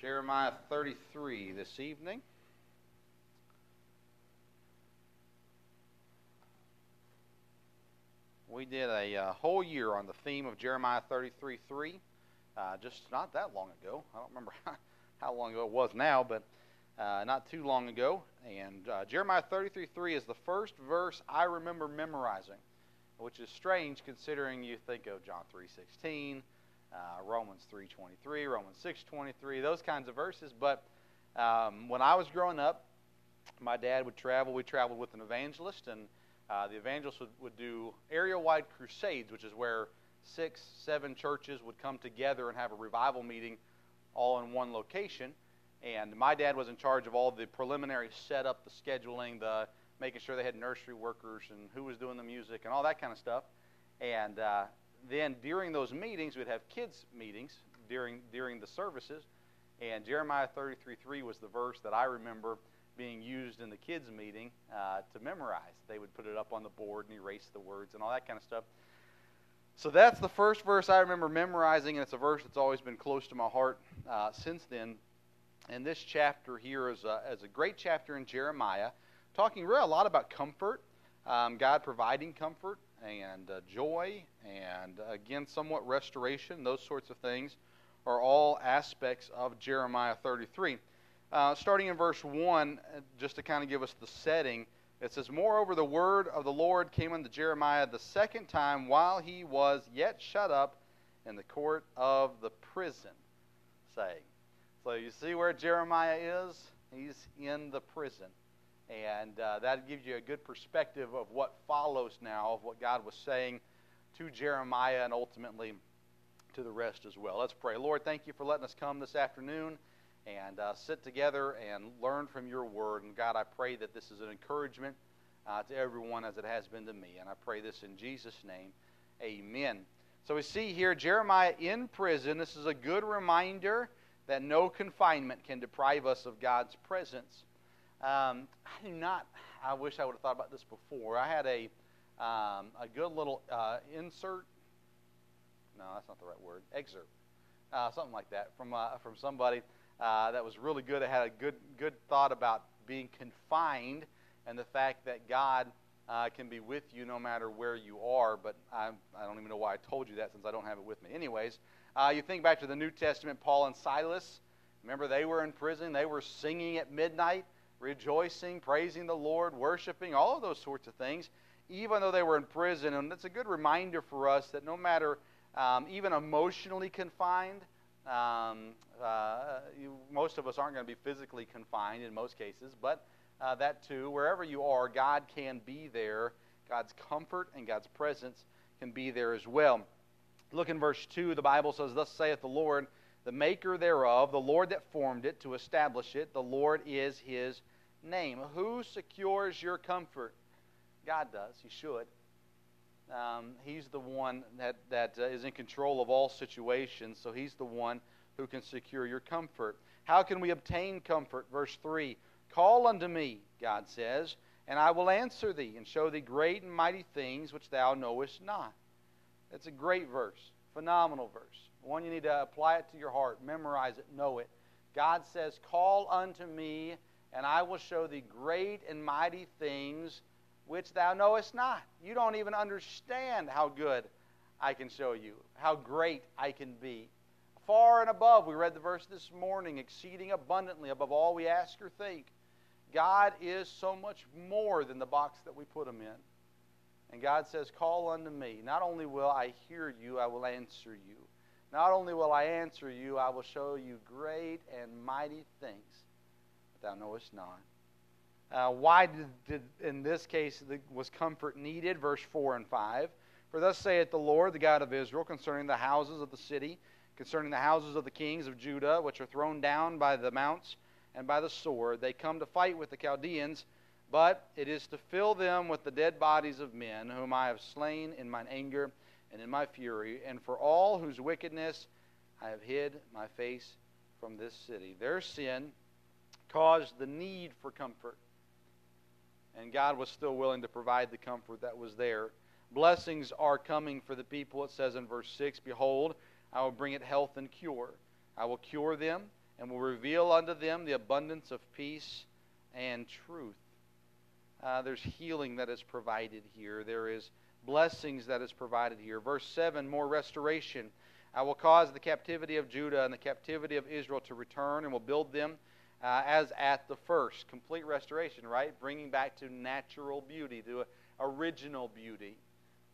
Jeremiah 33 this evening. We did a whole year on the theme of Jeremiah 33:3, just not that long ago. I don't remember how long ago it was now, but not too long ago. And Jeremiah 33:3 is the first verse I remember memorizing, which is strange considering you think of John 3:16, Romans 3:23, Romans 6:23, those kinds of verses. But when I was growing up, my dad would travel. We traveled with an evangelist, and the evangelists would do area-wide crusades, which is where 6-7 churches would come together and have a revival meeting all in one location. And my dad was in charge of all the preliminary setup, the scheduling, the making sure they had nursery workers and who was doing the music and all that kind of stuff. And then during those meetings, we'd have kids' meetings during the services. And Jeremiah 33:3 was the verse that I remember being used in the kids' meeting to memorize. They would put it up on the board and erase the words and all that kind of stuff. So that's the first verse I remember memorizing, and it's a verse that's always been close to my heart since then. And this chapter here is a great chapter in Jeremiah, talking really a lot about comfort, God providing comfort and joy and, again, somewhat restoration. Those sorts of things are all aspects of Jeremiah 33. Starting in verse 1, just to kind of give us the setting, it says, "Moreover, the word of the Lord came unto Jeremiah the second time while he was yet shut up in the court of the prison," saying. So you see where Jeremiah is? He's in the prison. And that gives you a good perspective of what follows now, of what God was saying to Jeremiah and ultimately to the rest as well. Let's pray. Lord, thank you for letting us come this afternoon and sit together and learn from your word. And God, I pray that this is an encouragement to everyone as it has been to me. And I pray this in Jesus' name. Amen. So we see here Jeremiah in prison. This is a good reminder that no confinement can deprive us of God's presence. I wish I would have thought about this before. I had a good little insert. No, that's not the right word. Excerpt. Something like that from somebody. That was really good. It had a good thought about being confined and the fact that God can be with you no matter where you are. But I don't even know why I told you that since I don't have it with me. Anyways, you think back to the New Testament, Paul and Silas. Remember, they were in prison. They were singing at midnight, rejoicing, praising the Lord, worshiping, all of those sorts of things, even though they were in prison. And it's a good reminder for us that no matter even emotionally confined, most of us aren't going to be physically confined in most cases, but that too, wherever you are, God can be there. God's comfort and God's presence can be there as well. Look in verse 2, the Bible says, "Thus saith the Lord, the maker thereof, the Lord that formed it to establish it, the Lord is his name." Who secures your comfort? God does. He should. He's the one that is in control of all situations, so he's the one who can secure your comfort. How can we obtain comfort? Verse 3, "Call unto me," God says, "and I will answer thee, and show thee great and mighty things which thou knowest not." That's a great verse, phenomenal verse, one you need to apply it to your heart, memorize it, know it. God says, "Call unto me, and I will show thee great and mighty things which thou knowest not." You don't even understand how good I can show you, how great I can be. Far and above, we read the verse this morning, "exceeding abundantly above all we ask or think." God is so much more than the box that we put him in. And God says, "Call unto me. Not only will I hear you, I will answer you. Not only will I answer you, I will show you great and mighty things that thou knowest not." Why in this case, was comfort needed? Verse 4 and 5. "For thus saith the Lord, the God of Israel, concerning the houses of the city, concerning the houses of the kings of Judah, which are thrown down by the mounts and by the sword, they come to fight with the Chaldeans, but it is to fill them with the dead bodies of men, whom I have slain in mine anger and in my fury, and for all whose wickedness I have hid my face from this city." Their sin caused the need for comfort. And God was still willing to provide the comfort that was there. Blessings are coming for the people. It says in verse 6, "Behold, I will bring it health and cure. I will cure them and will reveal unto them the abundance of peace and truth. There's healing that is provided here. There is blessings that is provided here. Verse 7, more restoration. I will cause the captivity of Judah and the captivity of Israel to return, and will build them as at the first. Complete restoration, right? Bringing back to natural beauty, to original beauty.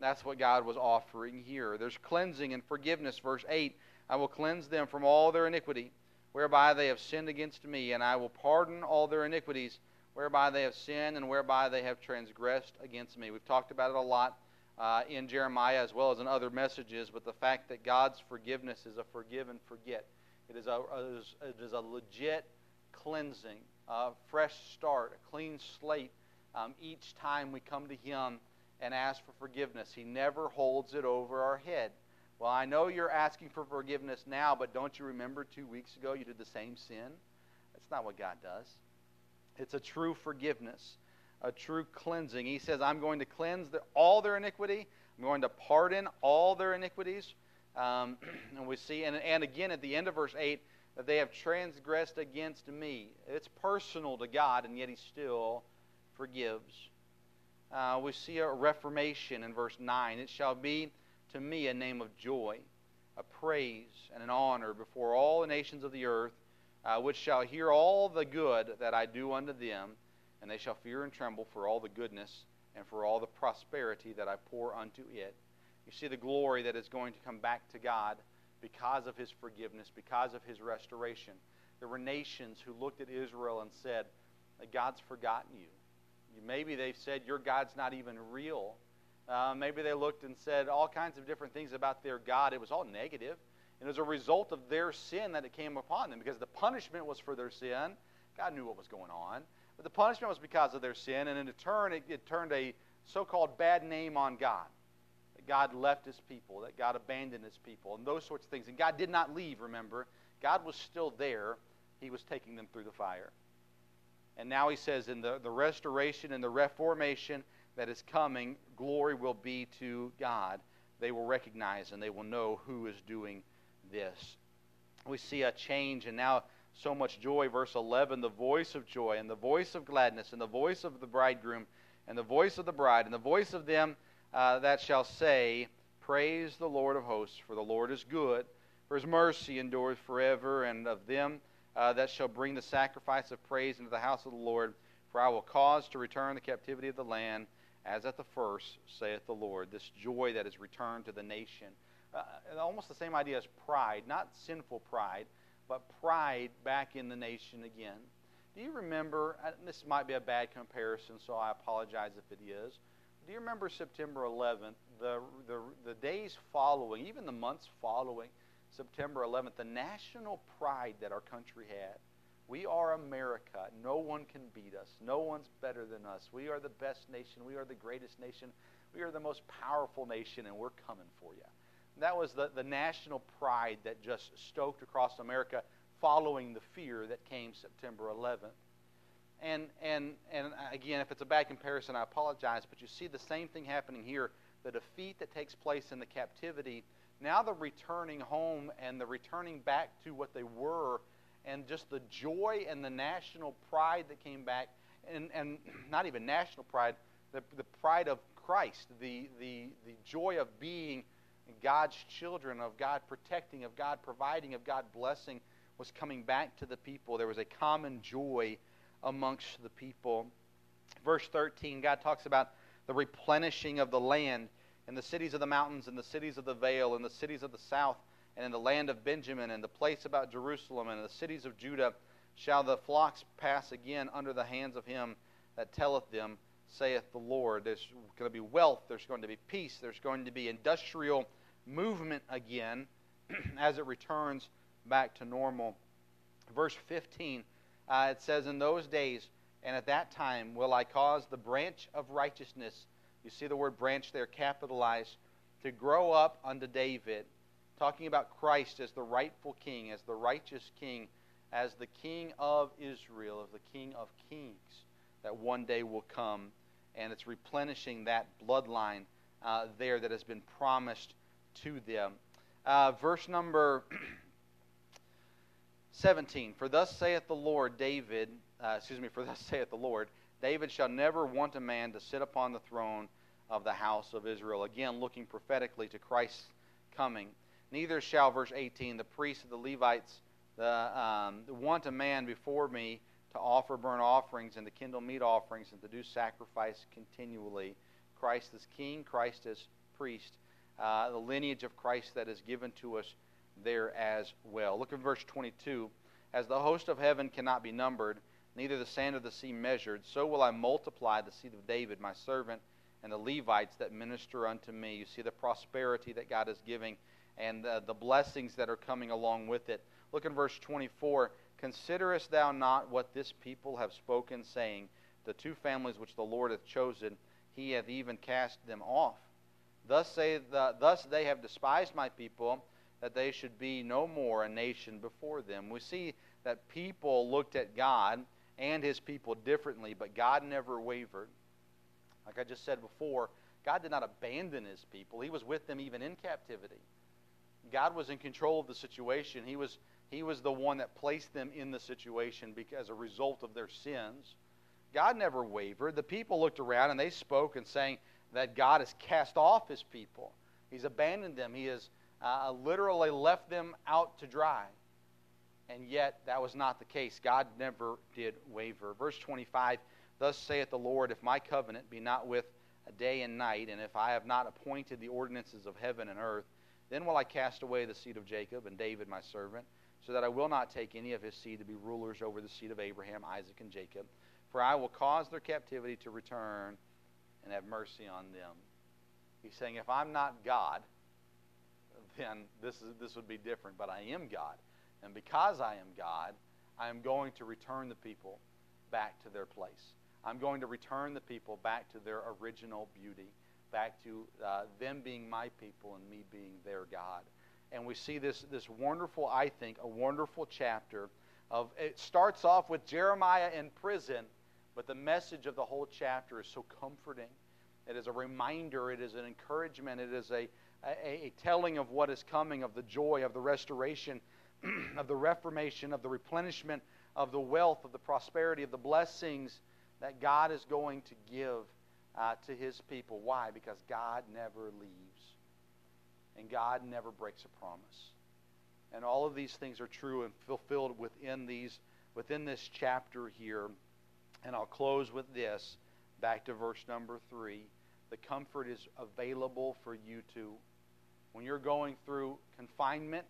That's what God was offering here. There's cleansing and forgiveness. Verse 8, I will cleanse them from all their iniquity, whereby they have sinned against me, and I will pardon all their iniquities, whereby they have sinned and whereby they have transgressed against me. We've talked about it a lot in Jeremiah as well as in other messages, but the fact that God's forgiveness is a forgive and forget. It is a legit cleansing, a fresh start, a clean slate each time we come to Him and ask for forgiveness. He never holds it over our head. Well, I know you're asking for forgiveness now, but don't you remember 2 weeks ago you did the same sin? That's not what God does. It's a true forgiveness, a true cleansing. He says, I'm going to cleanse all their iniquity. I'm going to pardon all their iniquities. And we see, and again at the end of verse 8, that they have transgressed against me. It's personal to God, and yet He still forgives. We see a reformation in verse 9. It shall be to me a name of joy, a praise, and an honor before all the nations of the earth, which shall hear all the good that I do unto them, and they shall fear and tremble for all the goodness and for all the prosperity that I pour unto it. You see the glory that is going to come back to God because of His forgiveness, because of His restoration. There were nations who looked at Israel and said, God's forgotten you. Maybe they've said, your God's not even real. Maybe they looked and said all kinds of different things about their God. It was all negative. And it was a result of their sin that it came upon them, because the punishment was for their sin. God knew what was going on. But the punishment was because of their sin, and in turn, it turned a so-called bad name on God. That God left His people, that God abandoned His people, and those sorts of things. And God did not leave, remember. God was still there. He was taking them through the fire. And now He says in the restoration and the reformation that is coming, glory will be to God. They will recognize and they will know who is doing this. We see a change, and now so much joy. Verse 11, the voice of joy and the voice of gladness and the voice of the bridegroom and the voice of the bride and the voice of them that shall say, praise the Lord of hosts, for the Lord is good, for His mercy endureth forever, and of them that shall bring the sacrifice of praise into the house of the Lord. For I will cause to return the captivity of the land, as at the first, saith the Lord. This joy that is returned to the nation. Almost the same idea as pride. Not sinful pride, but pride back in the nation again. Do you remember, this might be a bad comparison, so I apologize if it is. Do you remember September 11th, the days following, even the months following, September 11th, the national pride that our country had. We are America. No one can beat us. No one's better than us. We are the best nation. We are the greatest nation. We are the most powerful nation, and we're coming for you. And that was the national pride that just stoked across America following the fear that came September 11th. And again, if it's a bad comparison, I apologize, but you see the same thing happening here. The defeat that takes place in the captivity. Now the returning home and the returning back to what they were, and just the joy and the national pride that came back, and not even national pride, the pride of Christ, the joy of being God's children, of God protecting, of God providing, of God blessing, was coming back to the people. There was a common joy amongst the people. Verse 13, God talks about the replenishing of the land, and the cities of the mountains, and the cities of the vale, and the cities of the south, and in the land of Benjamin, and the place about Jerusalem, and the cities of Judah, shall the flocks pass again under the hands of him that telleth them, saith the Lord. There's going to be wealth, there's going to be peace, there's going to be industrial movement again as it returns back to normal. Verse 15, it says, in those days, and at that time will I cause the branch of righteousness, you see the word branch there capitalized, to grow up unto David. Talking about Christ as the rightful king, as the righteous king, as the king of Israel, as the king of kings, that one day will come. And it's replenishing that bloodline there that has been promised to them. Verse number 17, for thus saith the Lord, for thus saith the Lord, David shall never want a man to sit upon the throne of the house of Israel. Again, looking prophetically to Christ's coming. Neither shall, verse 18, the priests of the Levites want a man before me to offer burnt offerings and to kindle meat offerings and to do sacrifice continually. Christ is king, Christ is priest. The lineage of Christ that is given to us there as well. Look at verse 22. As the host of heaven cannot be numbered, neither the sand of the sea measured, so will I multiply the seed of David, my servant, and the Levites that minister unto me. You see the prosperity that God is giving and the blessings that are coming along with it. Look in verse 24. Considerest thou not what this people have spoken, saying, the two families which the Lord hath chosen, he hath even cast them off. Thus they have despised my people, that they should be no more a nation before them. We see that people looked at God and his people differently, but God never wavered. Like I just said before, God did not abandon his people. He was with them even in captivity. God was in control of the situation. He was the one that placed them in the situation as a result of their sins. God never wavered. The people looked around and they spoke and saying that God has cast off his people. He's abandoned them. He has literally left them out to dry. And yet that was not the case. God never did waver. Verse 25, thus saith the Lord, if my covenant be not with a day and night, and if I have not appointed the ordinances of heaven and earth, then will I cast away the seed of Jacob and David my servant, so that I will not take any of his seed to be rulers over the seed of Abraham, Isaac, and Jacob. For I will cause their captivity to return and have mercy on them. He's saying, if I'm not God, then this would be different. But I am God. And because I am God, I am going to return the people back to their place. I'm going to return the people back to their original beauty, back to them being my people and me being their God. And we see this wonderful, I think, a wonderful chapter. It starts off with Jeremiah in prison, but the message of the whole chapter is so comforting. It is a reminder. It is an encouragement. It is a telling of what is coming, of the joy, of the restoration, of the reformation, of the replenishment, of the wealth, of the prosperity, of the blessings that God is going to give to his people. Why? Because God never leaves. And God never breaks a promise. And all of these things are true and fulfilled within this chapter here. And I'll close with this, back to verse number 3. The comfort is available for you too. When you're going through confinement,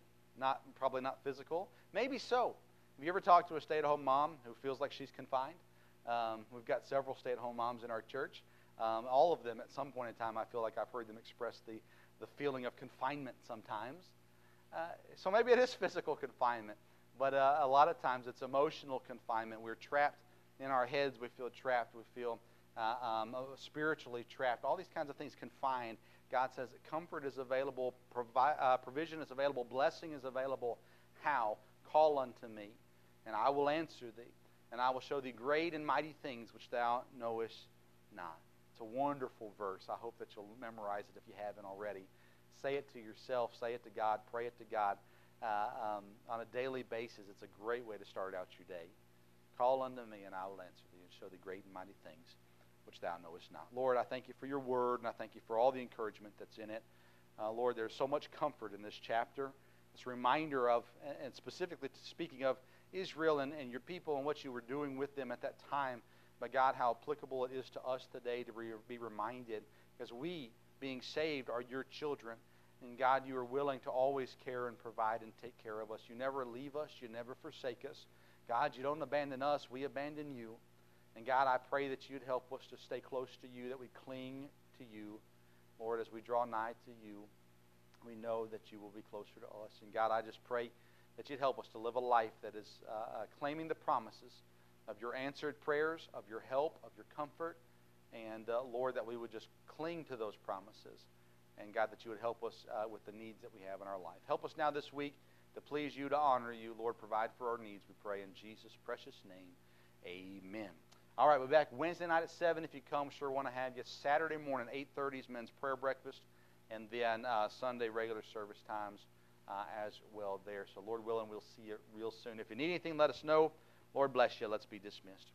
probably not physical, maybe so. Have you ever talked to a stay-at-home mom who feels like she's confined? We've got several stay-at-home moms in our church. All of them, at some point in time, I feel like I've heard them express the feeling of confinement sometimes. So maybe it is physical confinement, but a lot of times it's emotional confinement. We're trapped in our heads. We feel trapped. We feel spiritually trapped. All these kinds of things confined. God says that comfort is available, provision is available, blessing is available. How? Call unto me, and I will answer thee, and I will show thee great and mighty things which thou knowest not. It's a wonderful verse. I hope that you'll memorize it if you haven't already. Say it to yourself. Say it to God. Pray it to God on a daily basis. It's a great way to start out your day. Call unto me, and I will answer thee, and show thee great and mighty things which thou knowest not. Lord, I thank you for your word, and I thank you for all the encouragement that's in it. Lord, there's so much comfort in this chapter. This reminder of, and specifically speaking of Israel and your people and what you were doing with them at that time. But God, how applicable it is to us today to be reminded, because we, being saved, are your children. And God, you are willing to always care and provide and take care of us. You never leave us. You never forsake us. God, you don't abandon us. We abandon you. And God, I pray that you'd help us to stay close to you, that we cling to you. Lord, as we draw nigh to you, we know that you will be closer to us. And God, I just pray that you'd help us to live a life that is claiming the promises of your answered prayers, of your help, of your comfort, and Lord, that we would just cling to those promises, and God, that you would help us with the needs that we have in our life. Help us now this week to please you, to honor you. Lord, provide for our needs, we pray in Jesus' precious name. Amen. All right, we'll be back Wednesday night at 7. If you come, sure want to have you. Saturday morning, 8:30 is men's prayer breakfast, and then Sunday regular service times as well there. So Lord willing, we'll see you real soon. If you need anything, let us know. Lord bless you. Let's be dismissed.